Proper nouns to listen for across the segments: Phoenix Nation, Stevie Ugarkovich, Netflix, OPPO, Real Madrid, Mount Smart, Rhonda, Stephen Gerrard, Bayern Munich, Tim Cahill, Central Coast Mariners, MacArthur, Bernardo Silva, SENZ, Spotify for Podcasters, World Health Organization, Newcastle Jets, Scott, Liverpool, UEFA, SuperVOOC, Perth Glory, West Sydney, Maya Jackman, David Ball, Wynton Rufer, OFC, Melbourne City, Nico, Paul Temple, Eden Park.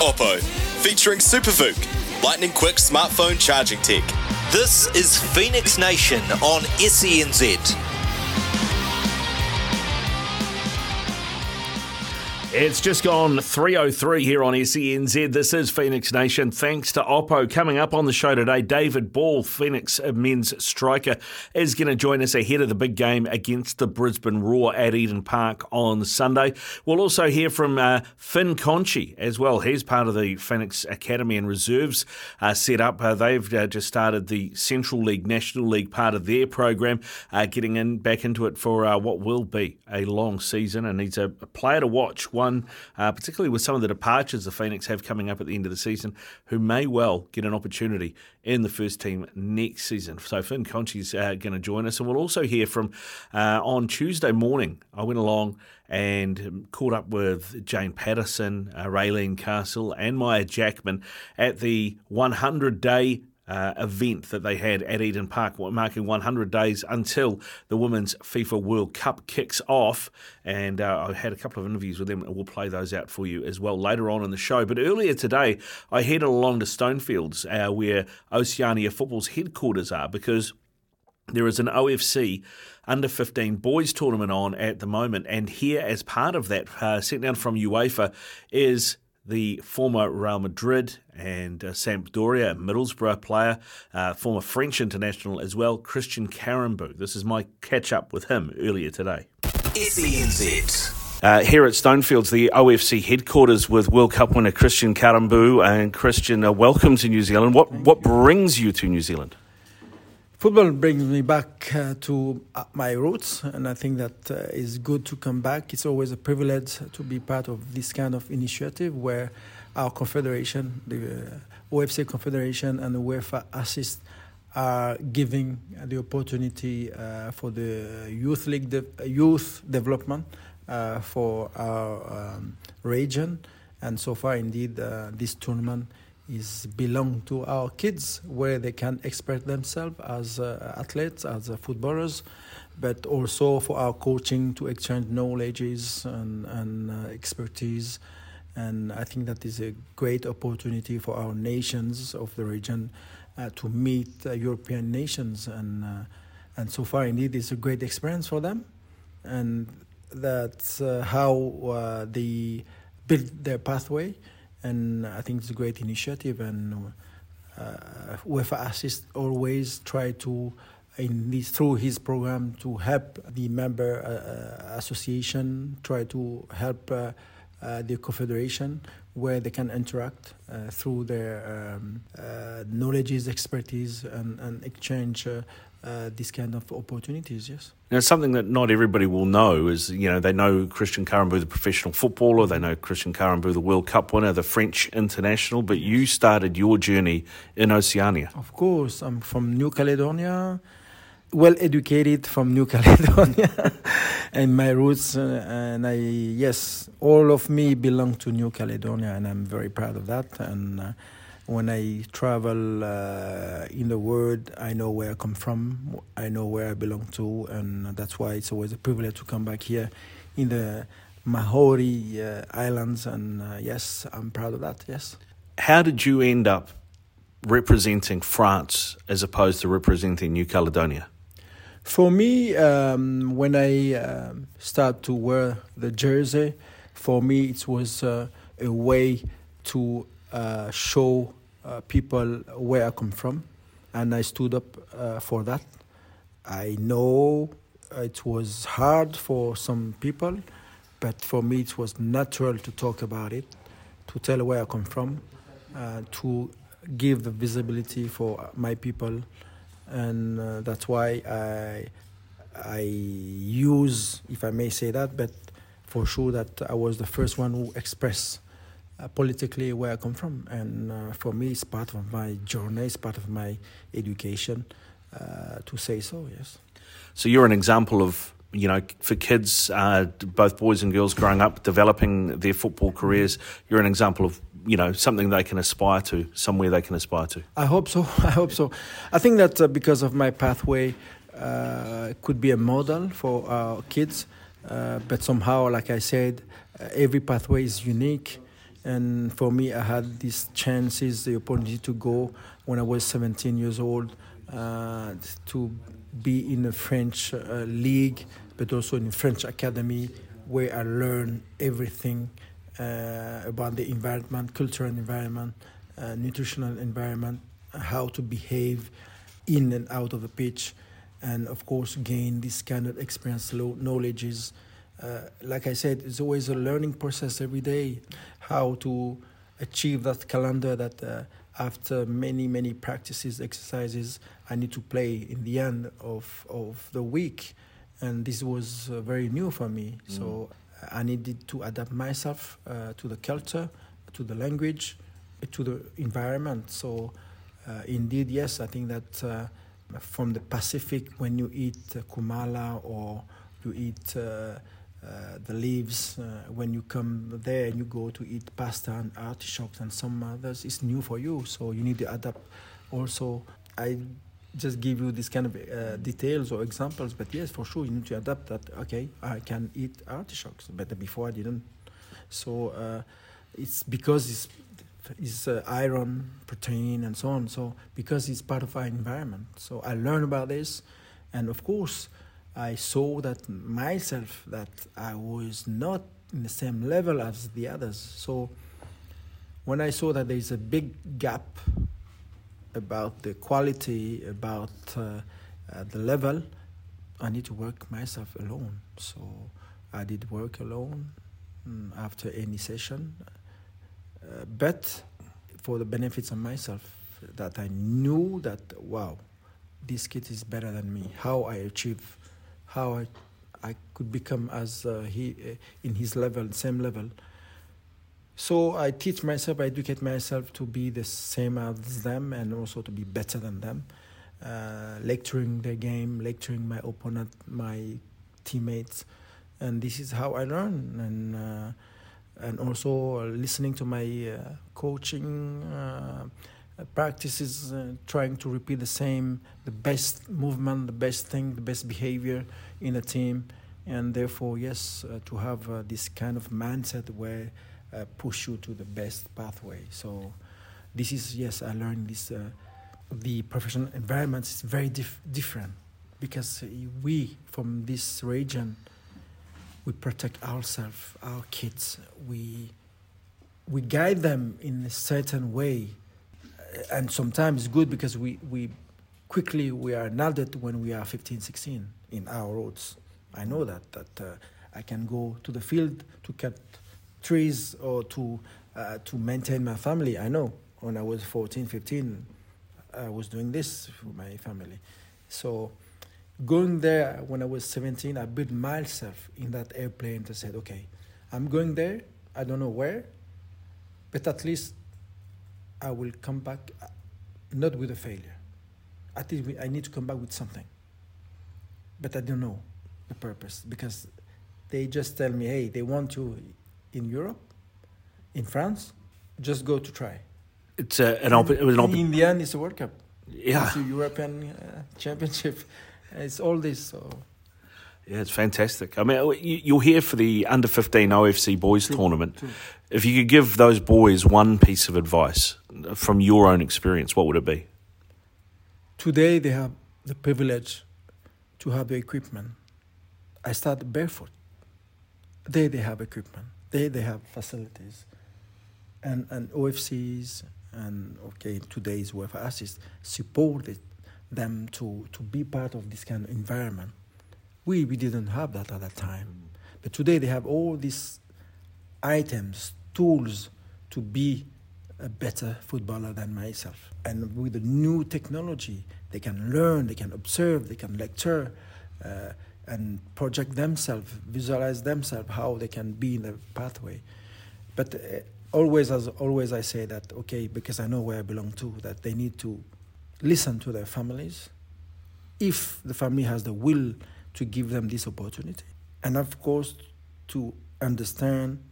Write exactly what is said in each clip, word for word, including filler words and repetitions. OPPO, featuring SuperVOOC, lightning quick smartphone charging tech. This is Phoenix Nation on S E N Z. It's just gone three oh three here on S E N Z. This is Phoenix Nation. Thanks to OPPO. Coming up on the show today, David Ball, Phoenix men's striker, is going to join us ahead of the big game against the Brisbane Roar at Eden Park on Sunday. We'll also hear from uh, Fin Conchie as well. He's part of the Phoenix Academy and Reserves uh, set up. Uh, they've uh, just started the Central League, National League part of their program, uh, getting in back into it for uh, what will be a long season, and he's a, a player to watch. One, uh, particularly with some of the departures the Phoenix have coming up at the end of the season, who may well get an opportunity in the first team next season. So Fin Conchie's uh, going to join us, and we'll also hear from uh, on Tuesday morning. I went along and caught up with Jane Patterson, uh, Raylene Castle, and Maya Jackman at the one hundred day. Uh, event that they had at Eden Park, marking one hundred days until the Women's FIFA World Cup kicks off. And uh, I had a couple of interviews with them, and we'll play those out for you as well later on in the show. But earlier today, I headed along to Stonefields, uh, where Oceania Football's headquarters are, because there is an O F C under fifteen boys tournament on at the moment. And here, as part of that, uh, sent down from UEFA, is the former Real Madrid and uh, Sampdoria, Middlesbrough player, uh, former French international as well, Christian Karembeu. This is my catch-up with him earlier today. S E N Z. Uh, here at Stonefields, the O F C headquarters with World Cup winner Christian Karembeu. And Christian, uh, welcome to New Zealand. What Thank what you. brings you to New Zealand? Football brings me back uh, to my roots, and I think that uh, is good to come back. It's always a privilege to be part of this kind of initiative where our confederation, the uh, O F C Confederation and the UEFA assist are giving the opportunity uh, for the youth league, de- youth development uh, for our um, region. And so far, indeed, uh, this tournament is belong to our kids, where they can express themselves as uh, athletes, as uh, footballers, but also for our coaching to exchange knowledges and, and uh, expertise. And I think that is a great opportunity for our nations of the region uh, to meet uh, European nations. And uh, and so far, indeed, it's a great experience for them. And that's uh, how uh, they build their pathway. And I think it's a great initiative, and uh, UEFA Assist always try to, in this, through his program, to help the member uh, association, try to help uh, uh, the confederation where they can interact uh, through their um, uh, knowledges, expertise, and, and exchange uh, Uh, these kind of opportunities, yes. Now, something that not everybody will know is, you know, they know Christian Karembeu, the professional footballer, they know Christian Karembeu, the World Cup winner, the French international, but you started your journey in Oceania. Of course, I'm from New Caledonia, well-educated from New Caledonia, and my roots, uh, and I, yes, all of me belong to New Caledonia, and I'm very proud of that, and uh, when I travel uh, in the world, I know where I come from, I know where I belong to, and that's why it's always a privilege to come back here in the Maori uh, Islands, and uh, yes, I'm proud of that, yes. How did you end up representing France as opposed to representing New Caledonia? For me, um, when I uh, start to wear the jersey, for me it was uh, a way to uh, show Uh, people where I come from, and I stood up uh, for that. I know it was hard for some people, but for me it was natural to talk about it, to tell where I come from, uh, to give the visibility for my people, and uh, that's why I I use, if I may say that, but for sure that I was the first one who expressed Uh, politically where I come from, and uh, for me it's part of my journey, it's part of my education uh, to say so, yes. So you're an example of, you know, for kids, uh, both boys and girls growing up, developing their football careers, you're an example of, you know, something they can aspire to, somewhere they can aspire to. I hope so, I hope so. I think that uh, because of my pathway uh, could be a model for our kids, uh, but somehow, like I said, uh, every pathway is unique. And for me, I had these chances, the opportunity to go when I was seventeen years old, uh, to be in the French uh, league, but also in the French academy, where I learned everything uh, about the environment, cultural environment, uh, nutritional environment, how to behave in and out of the pitch, and of course gain this kind of experience, knowledges. Uh, like I said, it's always a learning process every day, how to achieve that calendar that uh, after many, many practices, exercises, I need to play in the end of, of the week. And this was uh, very new for me. Mm. So I needed to adapt myself uh, to the culture, to the language, to the environment. So uh, indeed, yes, I think that uh, from the Pacific, when you eat uh, kumala or you eat uh, uh, the leaves, uh, when you come there and you go to eat pasta and artichokes and some others, it's new for you, so you need to adapt. Also, I just give you this kind of uh, details or examples, but yes, for sure, you need to adapt that, okay, I can eat artichokes, but before I didn't. So uh, it's because it's, it's uh, iron, protein, and so on, so because it's part of our environment. So I learned about this, and of course, I saw that myself, that I was not in the same level as the others. So when I saw that there is a big gap about the quality, about uh, uh, the level, I need to work myself alone. So I did work alone um, after any session, uh, but for the benefits of myself, that I knew that, wow, this kid is better than me, how I achieve, how I, I could become as uh, he uh, in his level, same level. So I teach myself, I educate myself to be the same as them and also to be better than them. Uh, lecturing their game, lecturing my opponent, my teammates, and this is how I learn. And uh, and also listening to my uh, coaching uh, practices, uh, trying to repeat the same, the best movement, the best thing, the best behavior in a team. And therefore, yes, uh, to have uh, this kind of mindset where uh, push you to the best pathway. So this is, yes, I learned this. Uh, the professional environment is very dif- different because we, from this region, we protect ourselves, our kids. We, we guide them in a certain way. And sometimes it's good because we, we quickly, we are annulled when we are fifteen, sixteen in our roads. I know that, that uh, I can go to the field to cut trees or to uh, to maintain my family. I know when I was fourteen, fifteen, I was doing this for my family. So going there when I was seventeen, I built myself in that airplane to say, okay, I'm going there, I don't know where, but at least I will come back not with a failure. I think I need to come back with something. But I don't know the purpose because they just tell me, hey, they want you in Europe, in France, just go to try. It's a, an open... It was an open... In the end, it's a World Cup. Yeah. It's a European uh, championship. It's all this, so... Yeah, it's fantastic. I mean, you're here for the under fifteen O F C boys true, tournament. True. If you could give those boys one piece of advice from your own experience, what would it be? Today, they have the privilege to have the equipment. I started barefoot. They, they have equipment. They, they have facilities. And and O F Cs and, okay, today's UEFA Assist supported them to, to be part of this kind of environment. We, we didn't have that at that time. But today they have all these items, tools to be a better footballer than myself. And with the new technology, they can learn, they can observe, they can lecture uh, and project themselves, visualize themselves, how they can be in the pathway. But uh, always, as always, I say that, okay, because I know where I belong to, that they need to listen to their families. If the family has the will to give them this opportunity. And of course, to understand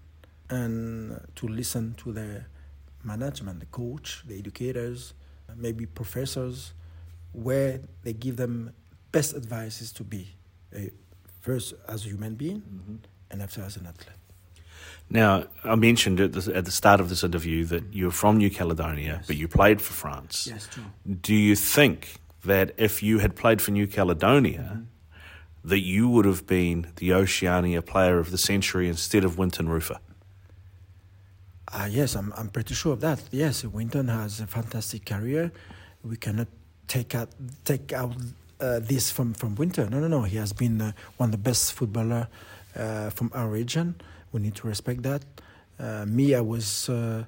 and to listen to their management, the coach, the educators, maybe professors, where they give them best advices to be, uh, first as a human being, mm-hmm. and after as an athlete. Now, I mentioned at the, at the start of this interview that you're from New Caledonia, yes. but you played for France. Yes, true. Do you think that if you had played for New Caledonia, mm-hmm. that you would have been the Oceania Player of the Century instead of Wynton Rufer? Uh, yes, I'm I'm pretty sure of that. Yes, Wynton has a fantastic career. We cannot take out take out uh, this from, from Wynton. No, no, no. He has been uh, one of the best footballer uh, from our region. We need to respect that. Uh, me, I was uh,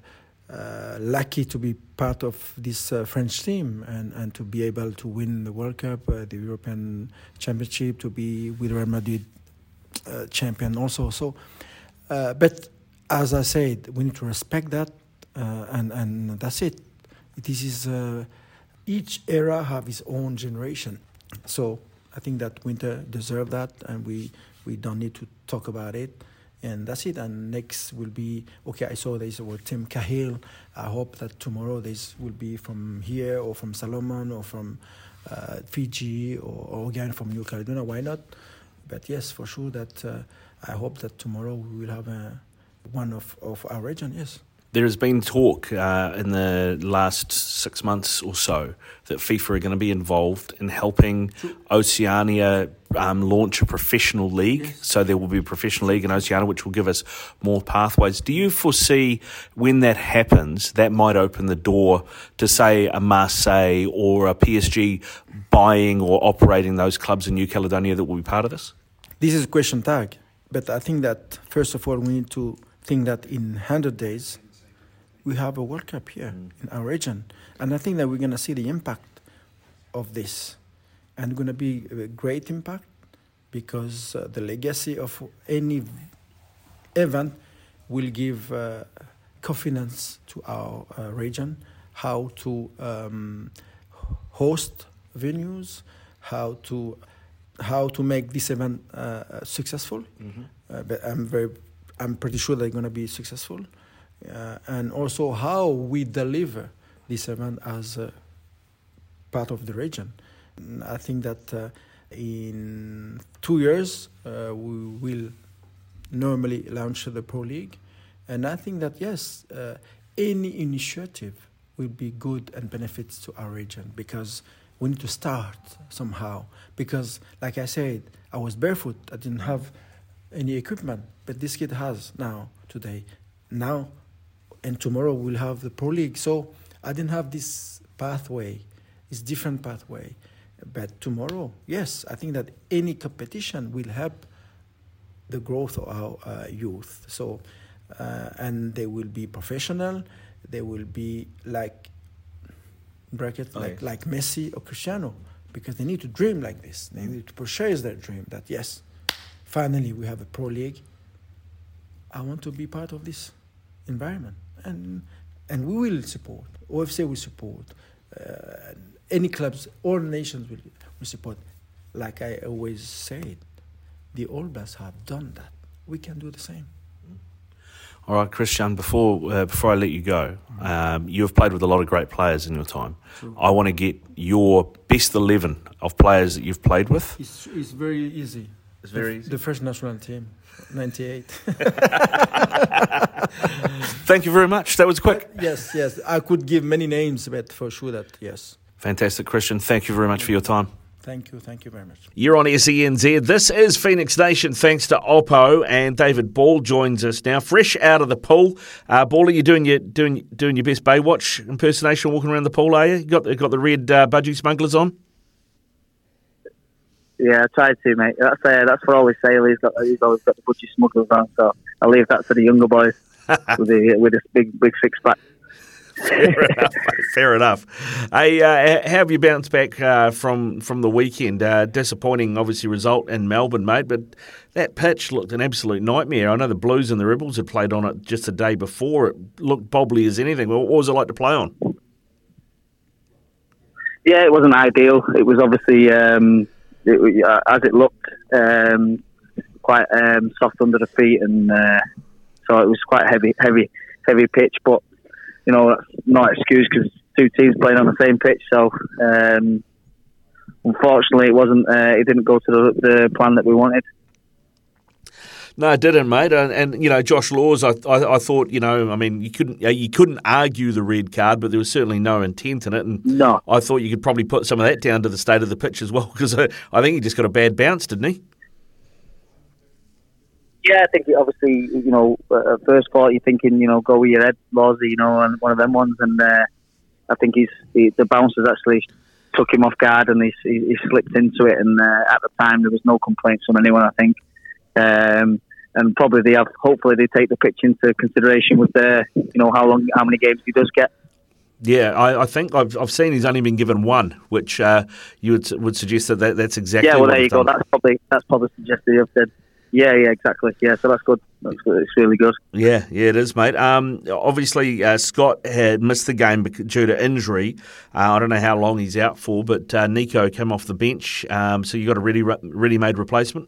uh, lucky to be part of this uh, French team and, and to be able to win the World Cup, uh, the European Championship, to be with Real Madrid uh, champion also. So, uh, but as I said, we need to respect that, uh, and and that's it. This is uh, each era have its own generation. So I think that Winter deserved that, and we, we don't need to talk about it. And that's it. And next will be, okay, I saw this with Tim Cahill. I hope that tomorrow this will be from here or from Solomon or from uh, Fiji or, or again from New Caledonia. Why not? But yes, for sure that uh, I hope that tomorrow we will have a, one of, of our region, yes. There has been talk uh, in the last six months or so that FIFA are going to be involved in helping Oceania um, launch a professional league. Yes. So there will be a professional league in Oceania, which will give us more pathways. Do you foresee when that happens, that might open the door to, say, a Marseille or a P S G buying or operating those clubs in New Caledonia that will be part of this? This is a question tag. But I think that, first of all, we need to think that in one hundred days... we have a World Cup here mm. in our region. And I think that we're going to see the impact of this. And going to be a great impact because uh, the legacy of any event will give uh, confidence to our uh, region, how to um, host venues, how to how to make this event uh, successful. Mm-hmm. Uh, but I'm very, I'm pretty sure they're going to be successful. Uh, and also how we deliver this event as uh, part of the region. I think that uh, in two years uh, we will normally launch the Pro League, and I think that yes, uh, any initiative will be good and benefits to our region because we need to start somehow. Because, like I said, I was barefoot; I didn't have any equipment, but this kid has now today. Now. And tomorrow we'll have the Pro League. So I didn't have this pathway. It's different pathway. But tomorrow, yes, I think that any competition will help the growth of our uh, youth. So, uh, and they will be professional. They will be like, bracket, oh, like, yes. like Messi or Cristiano, because they need to dream like this. They need to purchase their dream that, yes, finally we have a Pro League. I want to be part of this environment. And and we will support. O F C will support. Uh, any clubs, all nations will, will support. Like I always said, the All Blacks have done that. We can do the same. All right, Christian, before uh, before I let you go, um, you've played with a lot of great players in your time. True. I want to get your best eleven of players that you've played with. It's, it's very easy. It's very the, easy. The first national team, ninety-eight. Thank you very much. That was quick. Uh, yes, yes. I could give many names, but for sure that, yes. Fantastic, Christian. Thank you very much for your time. Thank you. Thank you very much. You're on S E N Z. This is Phoenix Nation, thanks to OPPO, and David Ball joins us now, fresh out of the pool. Uh, Ball, are you doing your doing doing your best Baywatch impersonation, walking around the pool, are you? You got, got the red uh, budgie smugglers on? Yeah, I tried to, mate. That's uh, that's what I always say. He's, got, he's always got the budgie smugglers on, so I leave that to the younger boys with the with this big big six pack. Fair enough. Mate. Fair enough. Hey, uh, how have you bounced back uh, from from the weekend? Uh, disappointing, obviously, result in Melbourne, mate. But that pitch looked an absolute nightmare. I know the Blues and the Rebels had played on it just the day before. It looked bobbly as anything. What was it like to play on? Yeah, it wasn't ideal. It was obviously. Um, It, uh, as it looked, um, quite um, soft under the feet, and uh, so it was quite heavy, heavy, heavy pitch. But you know, that's not an excuse because two teams playing on the same pitch. So um, unfortunately, it wasn't. Uh, it didn't go to the, the plan that we wanted. No, it didn't, mate. And, and you know, Josh Laws, I, I, I thought, you know, I mean, you couldn't you couldn't argue the red card, but there was certainly no intent in it. And no. I thought you could probably put some of that down to the state of the pitch as well, because I, I think he just got a bad bounce, didn't he? Yeah, I think obviously, you know, uh, first part you're thinking, you know, go with your head, Lawsy, you know, and one of them ones. And uh, I think he's he, the bouncers actually took him off guard, and he, he, he slipped into it. And uh, at the time, there was no complaints from anyone, I think. Um, and probably they have. Hopefully, they take the pitch into consideration with their, you know, how long, how many games he does get. Yeah, I, I think I've I've seen he's only been given one, which uh, you would would suggest that, that that's exactly. Yeah, well, what there you go. Done. That's probably that's probably suggested. You've said. Yeah, yeah, exactly. Yeah, so that's good. That's good. It's really good. Yeah, yeah, it is, mate. Um, obviously, uh, Scott had missed the game due to injury. Uh, I don't know how long he's out for, but uh, Nico came off the bench. Um, so you got a ready, ready-made replacement.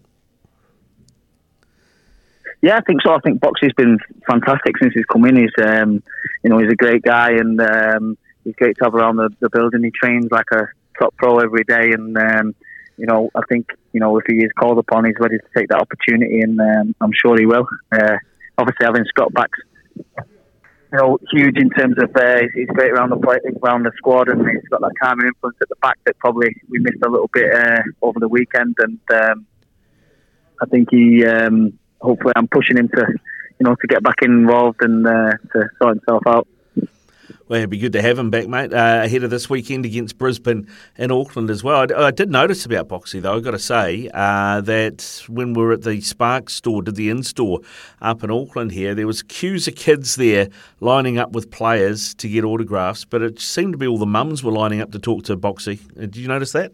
Yeah, I think so. I think Boxy's been fantastic since he's come in. He's, um, you know, he's a great guy, and um, he's great to have around the, the building. He trains like a top pro every day, and um, you know, I think, you know, if he is called upon, he's ready to take that opportunity, and um, I'm sure he will. Uh, obviously, having Scott back's, you know, huge in terms of uh, he's great around the play, around the squad, and he's got that calming influence at the back that probably we missed a little bit uh, over the weekend, and um, I think he. Um, Hopefully, I'm pushing him to, you know, to get back involved and uh, to sort himself out. Well, it'd be good to have him back, mate, uh, ahead of this weekend against Brisbane and Auckland as well. I, I did notice about Boxy, though, I've got to say, uh, that when we were at the Spark store, did the in-store up in Auckland here, there was queues of kids there lining up with players to get autographs, but it seemed to be all the mums were lining up to talk to Boxy. Did you notice that?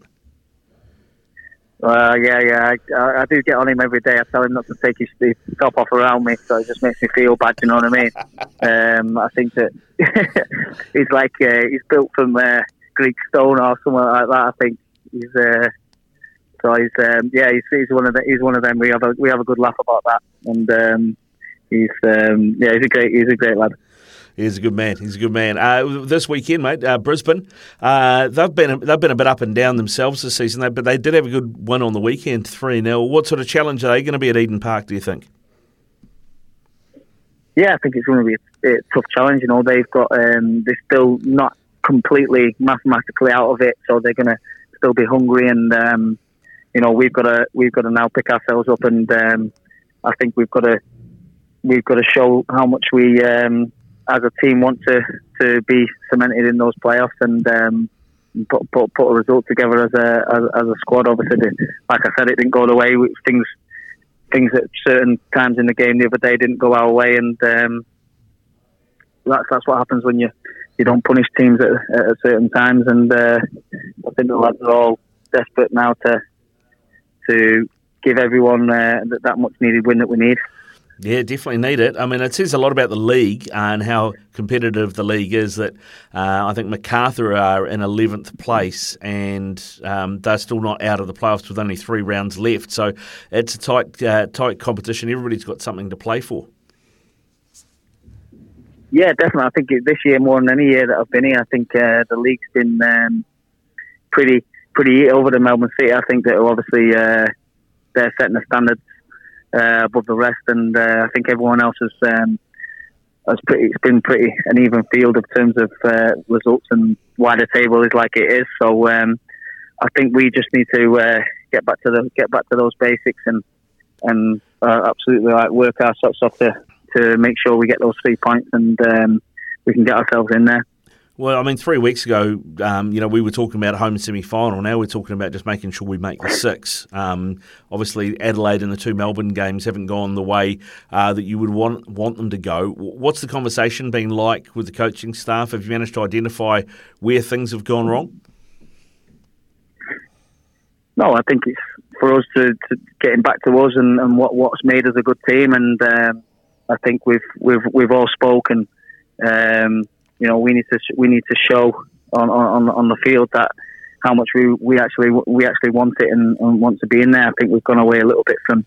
Uh, yeah, yeah, I, I do get on him every day. I tell him not to take his, his top off around me, so it just makes me feel bad, you know what I mean? um, I think that he's like, uh, he's built from uh, Greek stone or something like that, I think. He's, uh, so he's, um, yeah, he's, he's one of the, he's one of them. We have a, we have a good laugh about that. And um, he's, um, yeah, he's a great, he's a great lad. He's a good man. He's a good man. Uh, this weekend, mate, uh, Brisbane, uh, they've been they've been a bit up and down themselves this season, but they did have a good win on the weekend, three nil. What sort of challenge are they going to be at Eden Park, do you think? Yeah, I think it's going to be a, a tough challenge. You know, they've got um, they're still not completely mathematically out of it, so they're going to still be hungry. And um, you know, we've got to we've got to now pick ourselves up, and um, I think we've got to we've got to show how much we. Um, as a team want to, to be cemented in those playoffs and um, put, put put a result together as a as, as a squad. Obviously, like I said, it didn't go the way. Things things at certain times in the game the other day didn't go our way, and um, that's that's what happens when you, you don't punish teams at, at certain times. And uh, I think the lads are all desperate now to to give everyone uh, that, that much needed win that we need. Yeah, definitely need it. I mean, it says a lot about the league and how competitive the league is that uh, I think MacArthur are in eleventh place, and um, they're still not out of the playoffs with only three rounds left. So it's a tight uh, tight competition. Everybody's got something to play for. Yeah, definitely. I think this year, more than any year that I've been here, I think uh, the league's been um, pretty pretty over the Melbourne City. I think that obviously uh, they're setting the standards Uh, above the rest, and uh, I think everyone else has um, has pretty. It's been pretty an even field in terms of uh, results, and why the table is like it is. So um, I think we just need to uh, get back to the get back to those basics, and and uh, absolutely like work our socks off to to make sure we get those three points, and um, we can get ourselves in there. Well, I mean, three weeks ago, um, you know, we were talking about a home semi-final. Now we're talking about just making sure we make the six. Um, obviously, Adelaide and the two Melbourne games haven't gone the way uh, that you would want want them to go. What's the conversation been like with the coaching staff? Have you managed to identify where things have gone wrong? No, I think it's for us to, to getting back to us and, and what, what's made us a good team. And um, I think we've we've we've all spoken. Um, You know, we need to we need to show on, on, on the field that how much we, we actually we actually want it and, and want to be in there. I think we've gone away a little bit from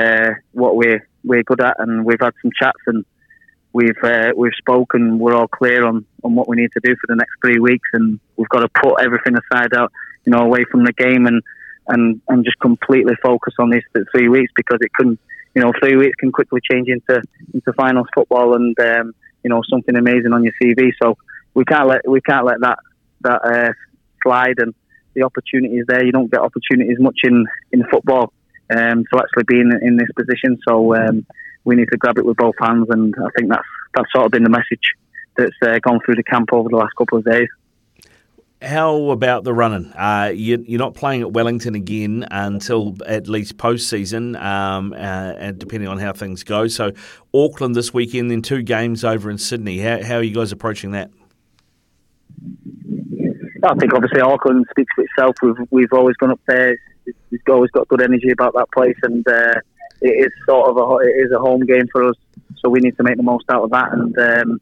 uh, what we're we're good at, and we've had some chats, and we've uh, we've spoken. We're all clear on, on what we need to do for the next three weeks, and we've got to put everything aside, out you know, away from the game, and and, and just completely focus on these three weeks because it couldn't you know, three weeks can quickly change into into finals football and um, you know, something amazing on your C V. So we can't let we can't let that that uh, slide. And the opportunities there, you don't get opportunities much in in football. Um, so actually being in this position, so um, we need to grab it with both hands. And I think that's that's sort of been the message that's uh, gone through the camp over the last couple of days. How about the running? Uh, you, you're not playing at Wellington again until at least post-season, um, uh, and depending on how things go. So Auckland this weekend, then two games over in Sydney. How, how are you guys approaching that? I think obviously Auckland speaks for itself. We've we've always gone up there. We've always got good energy about that place, and uh, it is sort of a it is a home game for us. So we need to make the most out of that. And um,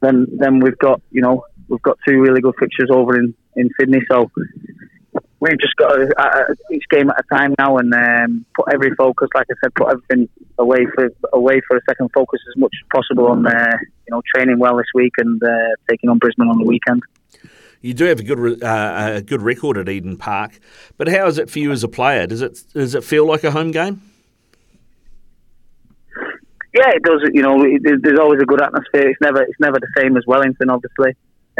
then then we've got you know. We've got two really good fixtures over in, in Sydney, so we've just got to, uh, each game at a time now, and um, put every focus, like I said, put everything away for away for a second, focus as much as possible on uh, you know training well this week and uh, taking on Brisbane on the weekend. You do have a good uh, a good record at Eden Park, but how is it for you as a player? Does it does it feel like a home game? Yeah, it does. You know, it, there's always a good atmosphere. It's never it's never the same as Wellington, obviously.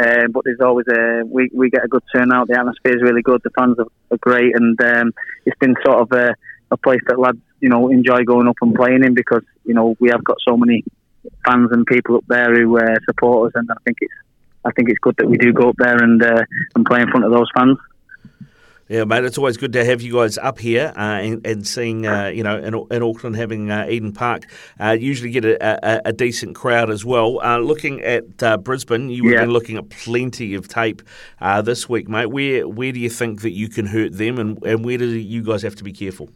Uh, but there's always a we, we get a good turnout. The atmosphere is really good. The fans are, are great, and um, it's been sort of a, a place that lads you know enjoy going up and playing in, because you know we have got so many fans and people up there who uh, support us, and I think it's I think it's good that we do go up there and uh, and play in front of those fans. Yeah, mate, it's always good to have you guys up here uh, and, and seeing, uh, you know, in, in Auckland having uh, Eden Park. Uh, usually get a, a, a decent crowd as well. Uh, looking at uh, Brisbane, you yeah. have been looking at plenty of tape uh, this week, mate. Where where do you think that you can hurt them, and, and where do you guys have to be careful?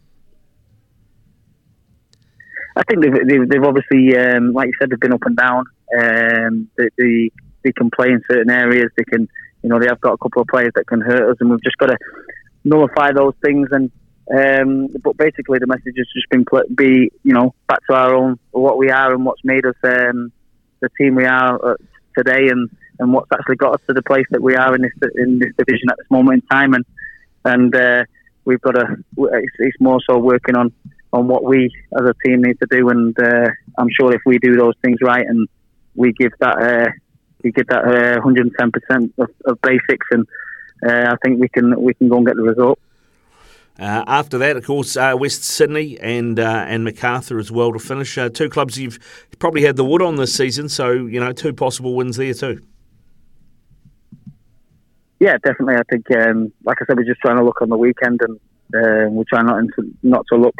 I think they've, they've, they've obviously, um, like you said, they've been up and down. Um, they, they, they can play in certain areas. They can, you know, they have got a couple of players that can hurt us, and we've just got to nullify those things. And um, but basically the message has just been pl- be you know back to our own, what we are and what's made us um, the team we are today, and, and what's actually got us to the place that we are in this in this division at this moment in time. And and uh, we've got to it's, it's more so working on, on what we as a team need to do. And uh, I'm sure if we do those things right and we give that uh, we give that uh, one hundred ten percent of, of basics, and Uh, I think we can we can go and get the result. Uh, after that, of course, uh, West Sydney and uh, and MacArthur as well to finish. Uh, two clubs you've probably had the wood on this season, so you know two possible wins there too. Yeah, definitely. I think, um, like I said, we're just trying to look on the weekend, and uh, we're trying not to, not to look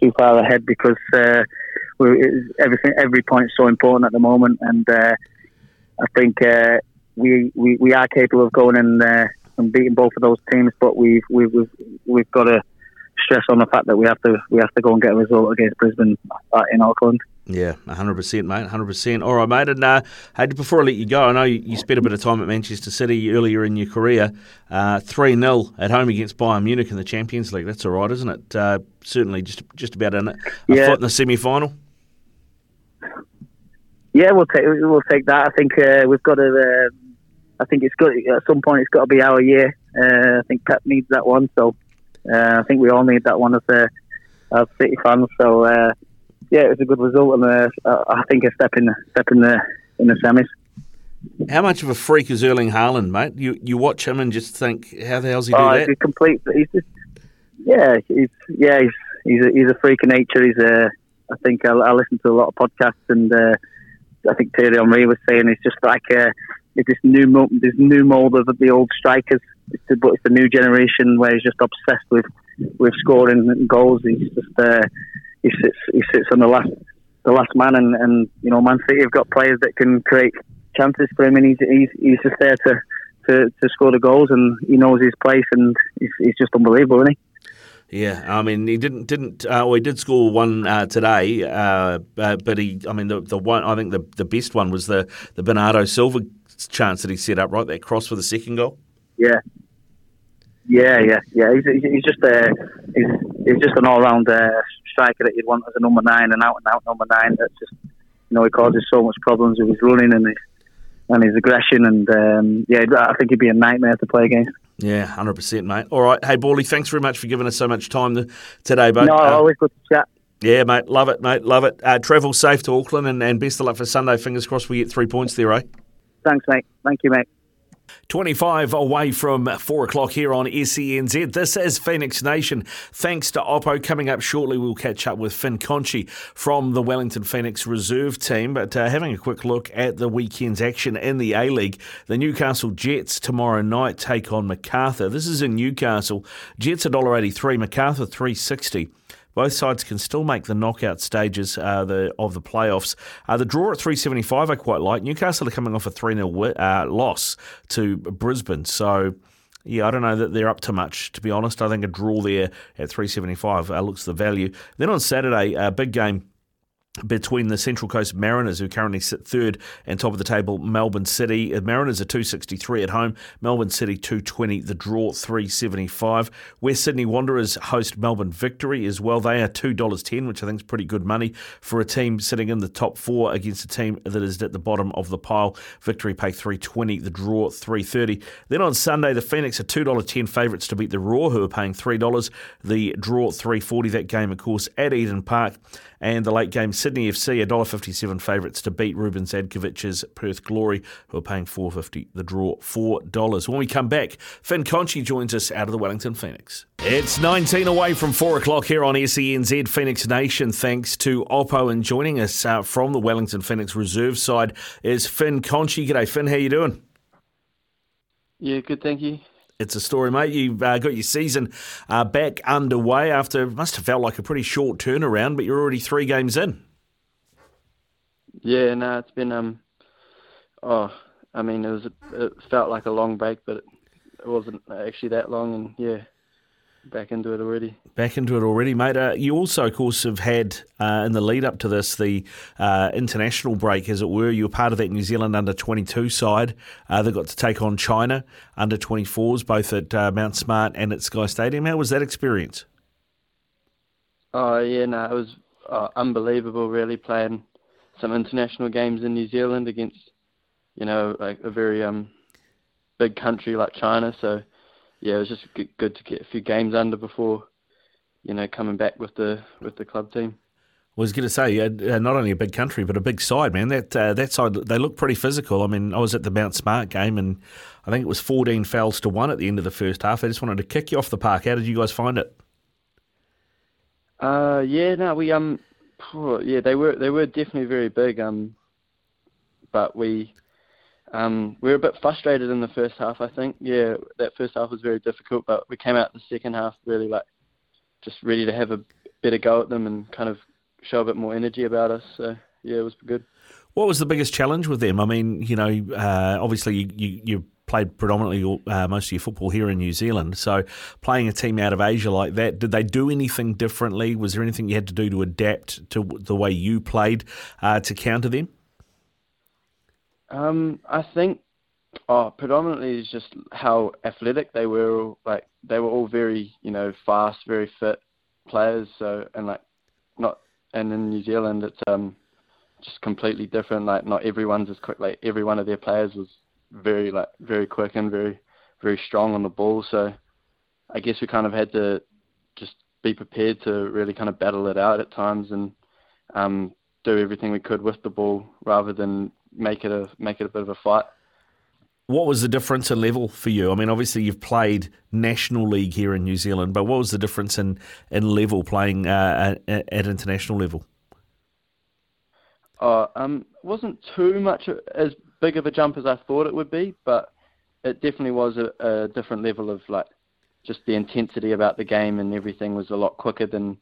too far ahead, because uh, we're, everything every point is so important at the moment, and uh, I think uh, we, we we are capable of going and. Uh, and beating both of those teams, but we've we've we've, we've got to stress on the fact that we have to we have to go and get a result against Brisbane in Auckland. Yeah, one hundred percent, mate, one hundred percent. All right, mate, and uh, hey, before I let you go, I know you, you spent a bit of time at Manchester City earlier in your career, uh, three nil at home against Bayern Munich in the Champions League. That's all right, isn't it? Uh, certainly just just about a, a yeah. foot in the semi-final. Yeah, we'll take, we'll take that. I think uh, we've got to... Uh, I think it's good. At some point, it's got to be our year. Uh, I think Pep needs that one, so uh, I think we all need that one as a, as City fans. So uh, yeah, it was a good result, and uh, I think a step in the step in the in the semis. How much of a freak is Erling Haaland, mate? You you watch him and just think, how the hell's he do oh, that? He's complete. He's just, yeah, he's yeah, he's he's a, he's a freak of nature. He's a. I think I, I listen to a lot of podcasts, and uh, I think Thierry Henry was saying he's just like a. It's this new mold, this new mold of the old strikers, it's the, but it's the new generation where he's just obsessed with, with scoring goals. He's just uh, he sits he sits on the last the last man, and, and you know Man City have got players that can create chances for him, and he's he's, he's just there to, to, to score the goals, and he knows his place, and he's, he's just unbelievable, isn't he? Yeah, I mean, he didn't didn't. Uh, well, he did score one uh, today, uh, uh, but he. I mean, the the one. I think the, the best one was the, the Bernardo Silva chance that he set up, right? That cross for the second goal. Yeah, yeah, yeah, yeah. He's, he's just a he's, he's just an all round uh, striker that you'd want as a number nine, an out and out number nine. That's just you know he causes so much problems with his running and his and his aggression, and um, yeah, I think he'd be a nightmare to play against. Yeah, one hundred percent, mate. All right. Hey, Bawley, thanks very much for giving us so much time today, bud. No, uh, always good to chat. Yeah, mate. Love it, mate. Love it. Uh, travel safe to Auckland and, and best of luck for Sunday. Fingers crossed we get three points there, eh? Thanks, mate. Thank you, mate. twenty-five away from four o'clock here on S E N Z. This is Phoenix Nation. Thanks to OPPO. Coming up shortly, we'll catch up with Fin Conchie from the Wellington Phoenix reserve team. But uh, having a quick look at the weekend's action in the A-League, the Newcastle Jets tomorrow night take on MacArthur. This is in Newcastle. Jets one dollar eighty-three, MacArthur three dollars sixty. Both sides can still make the knockout stages uh, the, of the playoffs. Uh, the draw at three seventy-five I quite like. Newcastle are coming off a three nil uh, loss to Brisbane. So, yeah, I don't know that they're up to much, to be honest. I think a draw there at three seventy-five uh, looks the value. Then on Saturday, a big game between the Central Coast Mariners, who currently sit third and top of the table, Melbourne City. Mariners are two sixty-three at home, Melbourne City two twenty, the draw three seventy-five. West Sydney Wanderers host Melbourne Victory as well. They are two dollars ten, which I think is pretty good money for a team sitting in the top four against a team that is at the bottom of the pile. Victory pay three twenty, the draw three thirty. Then on Sunday, the Phoenix are two dollars ten favourites to beat the Roar, who are paying three dollars, the draw three forty. That game, of course, at Eden Park. And the late game, Sydney F C, one dollar fifty-seven favourites to beat Ruben Zadkovic's Perth Glory, who are paying four dollars fifty, the draw four dollars. When we come back, Fin Conchie joins us out of the Wellington Phoenix. It's nineteen away from four o'clock here on S E N Z Phoenix Nation. Thanks to OPPO, and joining us uh, from the Wellington Phoenix reserve side is Fin Conchie. G'day, Fin. How you doing? Yeah, good, thank you. It's a story, mate. You've uh, got your season uh, back underway after, must have felt like a pretty short turnaround, but you're already three games in. Yeah, no, it's been, um, oh, I mean, it was a, it felt like a long break, but it, it wasn't actually that long, and yeah, back into it already. Back into it already, mate. Uh, you also, of course, have had, uh, in the lead up to this, the uh, international break, as it were. You were part of that New Zealand under twenty-two side uh, that got to take on China under twenty-fours, both at uh, Mount Smart and at Sky Stadium. How was that experience? Oh, yeah, no, it was uh, unbelievable, really, playing some international games in New Zealand against, you know, like a very um, big country like China. So, yeah, it was just good to get a few games under before, you know, coming back with the with the club team. I was going to say, uh, not only a big country, but a big side, man. That uh, that side, they look pretty physical. I mean, I was at the Mount Smart game, and I think it was fourteen fouls to one at the end of the first half. I just wanted to kick you off the park. How did you guys find it? Uh, yeah, no, we um, yeah, they were they were definitely very big. Um, but we. Um, we were a bit frustrated in the first half, I think. Yeah, that first half was very difficult, but we came out the second half really like just ready to have a better go at them and kind of show a bit more energy about us. So, yeah, it was good. What was the biggest challenge with them? I mean, you know, uh, obviously you, you, you played predominantly your, uh, most of your football here in New Zealand, so playing a team out of Asia like that, did they do anything differently? Was there anything you had to do to adapt to the way you played uh, to counter them? Um, I think, oh, predominantly is just how athletic they were. All, like they were all very, you know, fast, very fit players. So and like, not and in New Zealand it's um, just completely different. Like not everyone's as quick. Like every one of their players was very like very quick and very very strong on the ball. So I guess we kind of had to just be prepared to really kind of battle it out at times and um, do everything we could with the ball rather than make it a make it a bit of a fight. What was the difference in level for you? I mean, obviously you've played National League here in New Zealand, but what was the difference in, in level playing uh, at, at international level? Oh, um, wasn't too much as big of a jump as I thought it would be, but it definitely was a, a different level of like just the intensity about the game and everything was a lot quicker than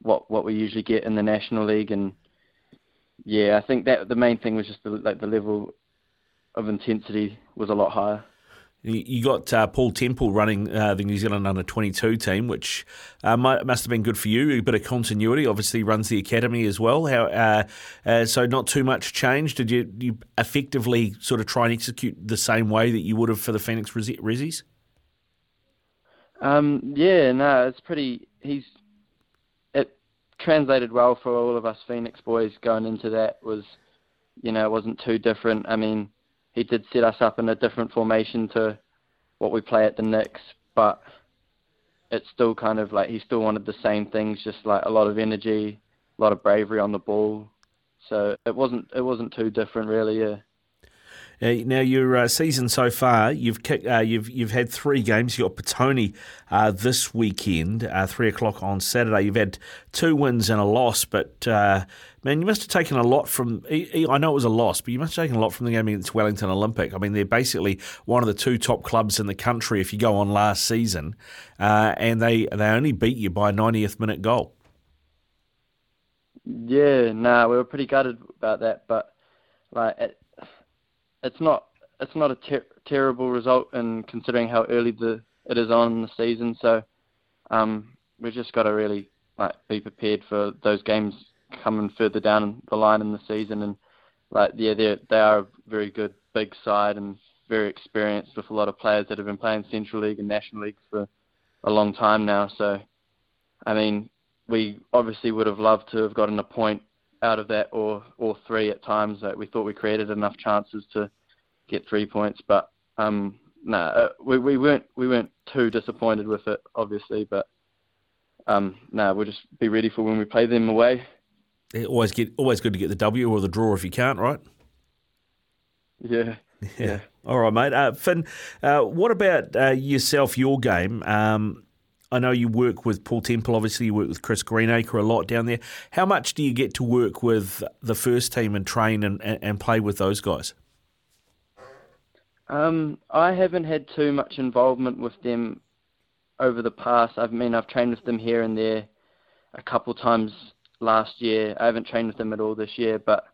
what what we usually get in the National League. And yeah, I think that the main thing was just the, like the level of intensity was a lot higher. You got uh, Paul Temple running uh, the New Zealand under twenty-two team, which uh, might, must have been good for you. A bit of continuity, obviously runs the academy as well. How uh, uh, so? Not too much change. Did you, you effectively sort of try and execute the same way that you would have for the Phoenix Rezzies? Um, yeah, no, it's pretty. He's. Translated well for all of us Phoenix boys going into that was, you know, it wasn't too different. I mean, he did set us up in a different formation to what we play at the Knicks, but it's still kind of like he still wanted the same things, just like a lot of energy, a lot of bravery on the ball. So it wasn't it wasn't too different, really. Yeah. Now your uh, season so far, you've kicked, uh, you've you've had three games. You got Petone uh, this weekend, uh, three o'clock on Saturday. You've had two wins and a loss, but uh, man, you must have taken a lot from. I know it was a loss, but you must have taken a lot from the game against Wellington Olympic. I mean, they're basically one of the two top clubs in the country if you go on last season, uh, and they they only beat you by a ninetieth minute goal. Yeah, no, nah, we were pretty gutted about that, but like. It, It's not it's not a ter- terrible result, in considering how early the it is on in the season. So um, we've just got to really like be prepared for those games coming further down the line in the season. And like yeah, they they are a very good big side and very experienced with a lot of players that have been playing Central League and National League for a long time now. So I mean, we obviously would have loved to have gotten a point out of that, or or three at times. That we thought we created enough chances to get three points, but um, no, nah, we we weren't we weren't too disappointed with it, obviously. But um, no, nah, we'll just be ready for when we play them away. It always get always good to get the W or the draw if you can't, right? Yeah. Yeah. yeah. All right, mate. Uh, Finn, uh, what about uh, yourself? Your game. Um, I know you work with Paul Temple, obviously you work with Chris Greenacre a lot down there. How much do you get to work with the first team and train and, and, and play with those guys? Um, I haven't had too much involvement with them over the past. I mean, I've trained with them here and there a couple times last year. I haven't trained with them at all this year, but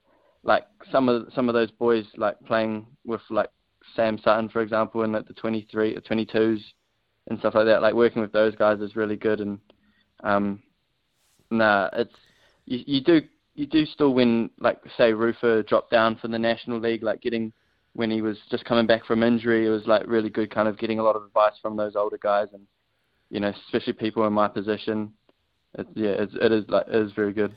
like some of some of those boys, like playing with like Sam Sutton, for example, and like the twenty-three or twenty-twos, and stuff like that, like working with those guys is really good. And um, nah, it's you, you do you do still win. Like say Rufer dropped down from the National League, like getting when he was just coming back from injury, it was like really good, kind of getting a lot of advice from those older guys, and you know, especially people in my position. It, yeah, it's, it is like it is very good.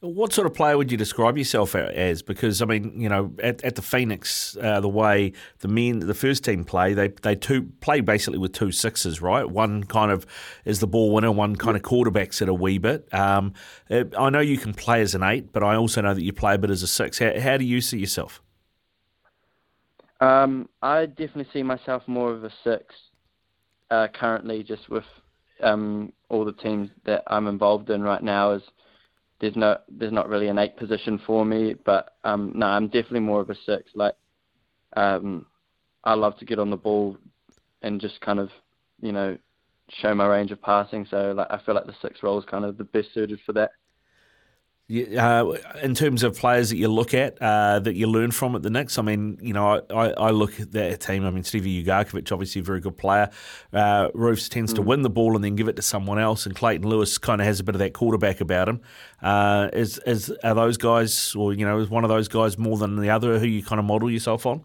What sort of player would you describe yourself as? Because, I mean, you know, at, at the Phoenix, uh, the way the men, the first team play, they they two, play basically with two sixes, right? One kind of is the ball winner, one kind of quarterbacks it a wee bit. Um, it, I know you can play as an eight, but I also know that you play a bit as a six. How, how do you see yourself? Um, I definitely see myself more of a six uh, currently, just with um, all the teams that I'm involved in right now is... There's no, there's not really an eight position for me, but um, no, I'm definitely more of a six. Like, um, I love to get on the ball and just kind of, you know, show my range of passing. So, like, I feel like the six role is kind of the best suited for that. Yeah, uh, in terms of players that you look at, uh, that you learn from at the Knicks, I mean, you know, I, I, I look at that team. I mean, Stevie Ugarkovich, obviously a very good player. Uh, Roofs tends mm. to win the ball and then give it to someone else, and Clayton Lewis kind of has a bit of that quarterback about him. Uh, is is are those guys, or you know, is one of those guys more than the other who you kind of model yourself on?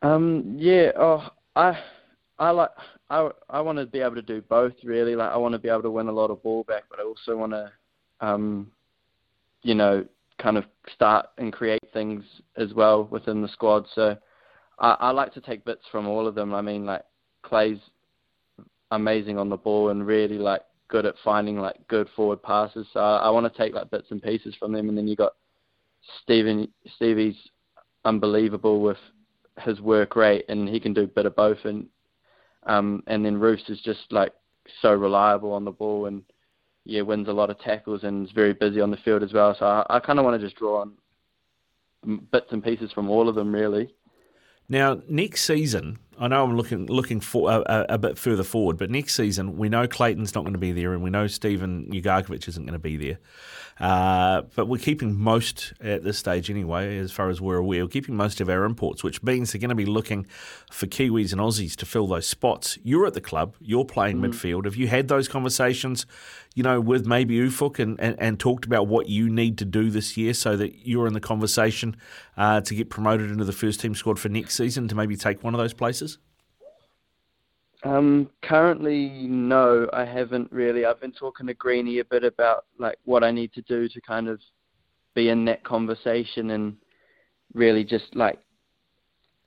Um, yeah, oh, I I like I I want to be able to do both, really. Like, I want to be able to win a lot of ball back, but I also want to. Um, you know, kind of start and create things as well within the squad. So I, I like to take bits from all of them. I mean, like Clay's amazing on the ball and really like good at finding like good forward passes. So I, I want to take like bits and pieces from them. And then you got Steven, Stevie's unbelievable with his work rate, and he can do a bit of both. And um, and then Roos is just like so reliable on the ball and. Yeah, wins a lot of tackles and is very busy on the field as well. So I, I kind of want to just draw on bits and pieces from all of them, really. Now, next season, I know I'm looking looking for a, a bit further forward, but next season we know Clayton's not going to be there, and we know Stephen Ugarkovich isn't going to be there. Uh, but we're keeping most at this stage anyway, as far as we're aware. We're keeping most of our imports, which means they're going to be looking for Kiwis and Aussies to fill those spots. You're at the club. You're playing mm-hmm. midfield. Have you had those conversations, you know, with maybe U F O C and, and, and talked about what you need to do this year so that you're in the conversation uh, to get promoted into the first team squad for next season to maybe take one of those places? Um, currently, no, I haven't really. I've been talking to Greenie a bit about like what I need to do to kind of be in that conversation, and really just like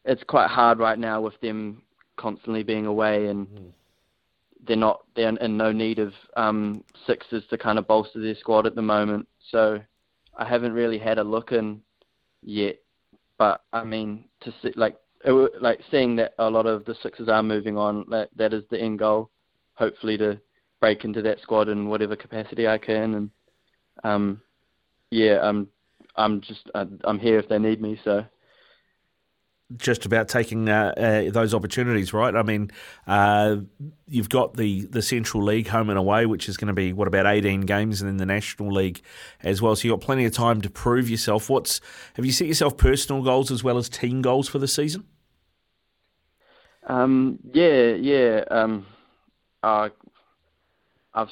it's quite hard right now with them constantly being away and mm. they're not they're in no need of um, sixes to kind of bolster their squad at the moment. So I haven't really had a look in yet. But I mean, to see, like it, like seeing that a lot of the sixes are moving on, that that is the end goal. Hopefully to break into that squad in whatever capacity I can, and um, yeah, I'm I'm just I'm here if they need me. So. Just about taking uh, uh, those opportunities, right? I mean, uh, you've got the, the Central League home and away, which is going to be, what, about eighteen games, and then the National League as well. So you've got plenty of time to prove yourself. What's Have you set yourself personal goals as well as team goals for the season? Um, yeah, yeah. Um, uh, I've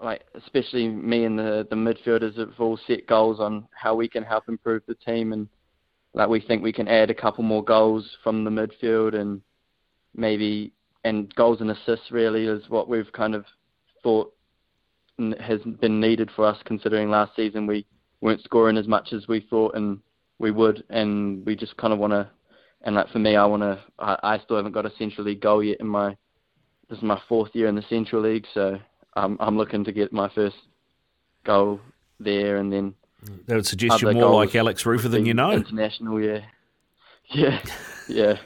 like especially me and the, the midfielders have all set goals on how we can help improve the team, and like we think we can add a couple more goals from the midfield, and maybe and goals and assists really is what we've kind of thought has been needed for us, considering last season we weren't scoring as much as we thought and we would, and we just kind of want to. And like for me, I want to. I, I still haven't got a Central League goal yet in my. This is my fourth year in the Central League, so I'm I'm looking to get my first goal there, and then. That would suggest Other you're more like Alex Rufer than you know. International, yeah. Yeah, yeah.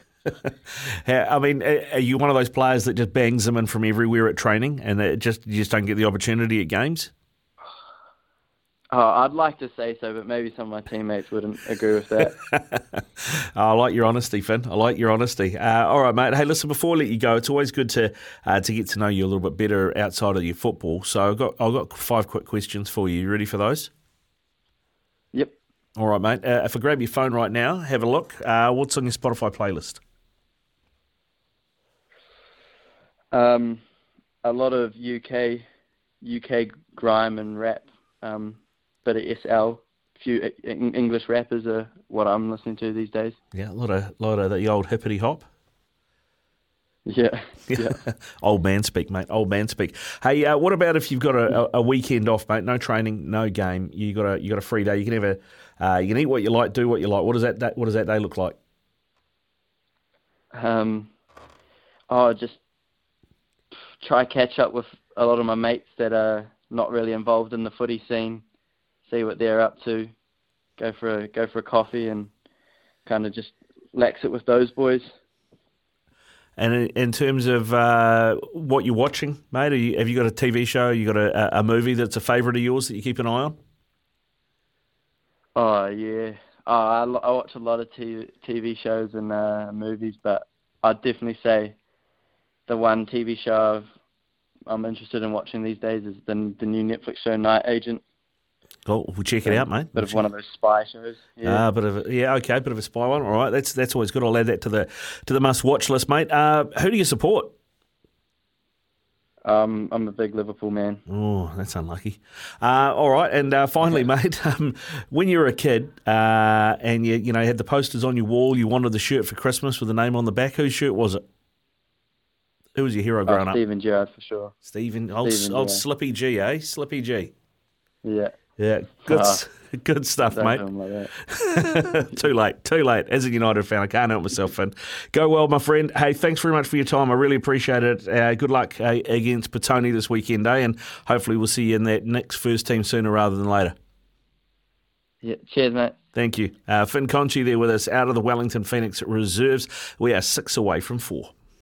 I mean, are you one of those players that just bangs them in from everywhere at training and it just you just don't get the opportunity at games? Oh, I'd like to say so, but maybe some of my teammates wouldn't agree with that. I like your honesty, Finn. I like your honesty. Uh, all right, mate. Hey, listen, before I let you go, it's always good to uh, to get to know you a little bit better outside of your football. So I've got, I've got five quick questions for you. You ready for those? Yep. All right, mate. Uh, if I grab your phone right now, have a look. Uh, what's on your Spotify playlist? Um, a lot of U K, U K grime and rap, um, bit of S L. Few English rappers are what I'm listening to these days. Yeah, a lot of lot of the old hippity hop. Yeah, yeah. Old man speak, mate. Old man speak. Hey, uh, what about if you've got a, a weekend off, mate? No training, no game. You got a you got a free day. You can have a uh, you can eat what you like, do what you like. What does that day, what does that day look like? Um, oh, just try catch up with a lot of my mates that are not really involved in the footy scene. See what they're up to. Go for a go for a coffee and kind of just lax it with those boys. And in terms of uh, what you're watching, mate, are you, have you got a T V show? You got a, a movie that's a favourite of yours that you keep an eye on? Oh yeah, oh, I, I watch a lot of T V shows and uh, movies, but I'd definitely say the one T V show I've, I'm interested in watching these days is the the new Netflix show Night Agent. Cool, we'll check it out, mate. Bit we'll of one it. of those spy shows. Yeah, uh, bit of a, yeah, okay, bit of a spy one. All right, that's that's always good. I'll add that to the to the must watch list, mate. Uh, who do you support? Um, I'm a big Liverpool man. Oh, that's unlucky. Uh, all right, and uh, finally, mate, um, when you were a kid uh, and you you know had the posters on your wall, you wanted the shirt for Christmas with the name on the back. Whose shirt was it? Who was your hero growing oh, Stephen up? Stephen Gerrard for sure. Stephen, old, Stephen old Slippy G, eh? Slippy G. Yeah. Yeah, good, uh, good stuff, mate. Like too late, too late. As a United fan, I can't help myself, Finn. Go well, my friend. Hey, thanks very much for your time. I really appreciate it. Uh, good luck uh, against Petone this weekend, eh? And hopefully we'll see you in that next first team sooner rather than later. Yeah, cheers, mate. Thank you. Uh, Fin Conchie there with us out of the Wellington Phoenix Reserves. We are six away from four.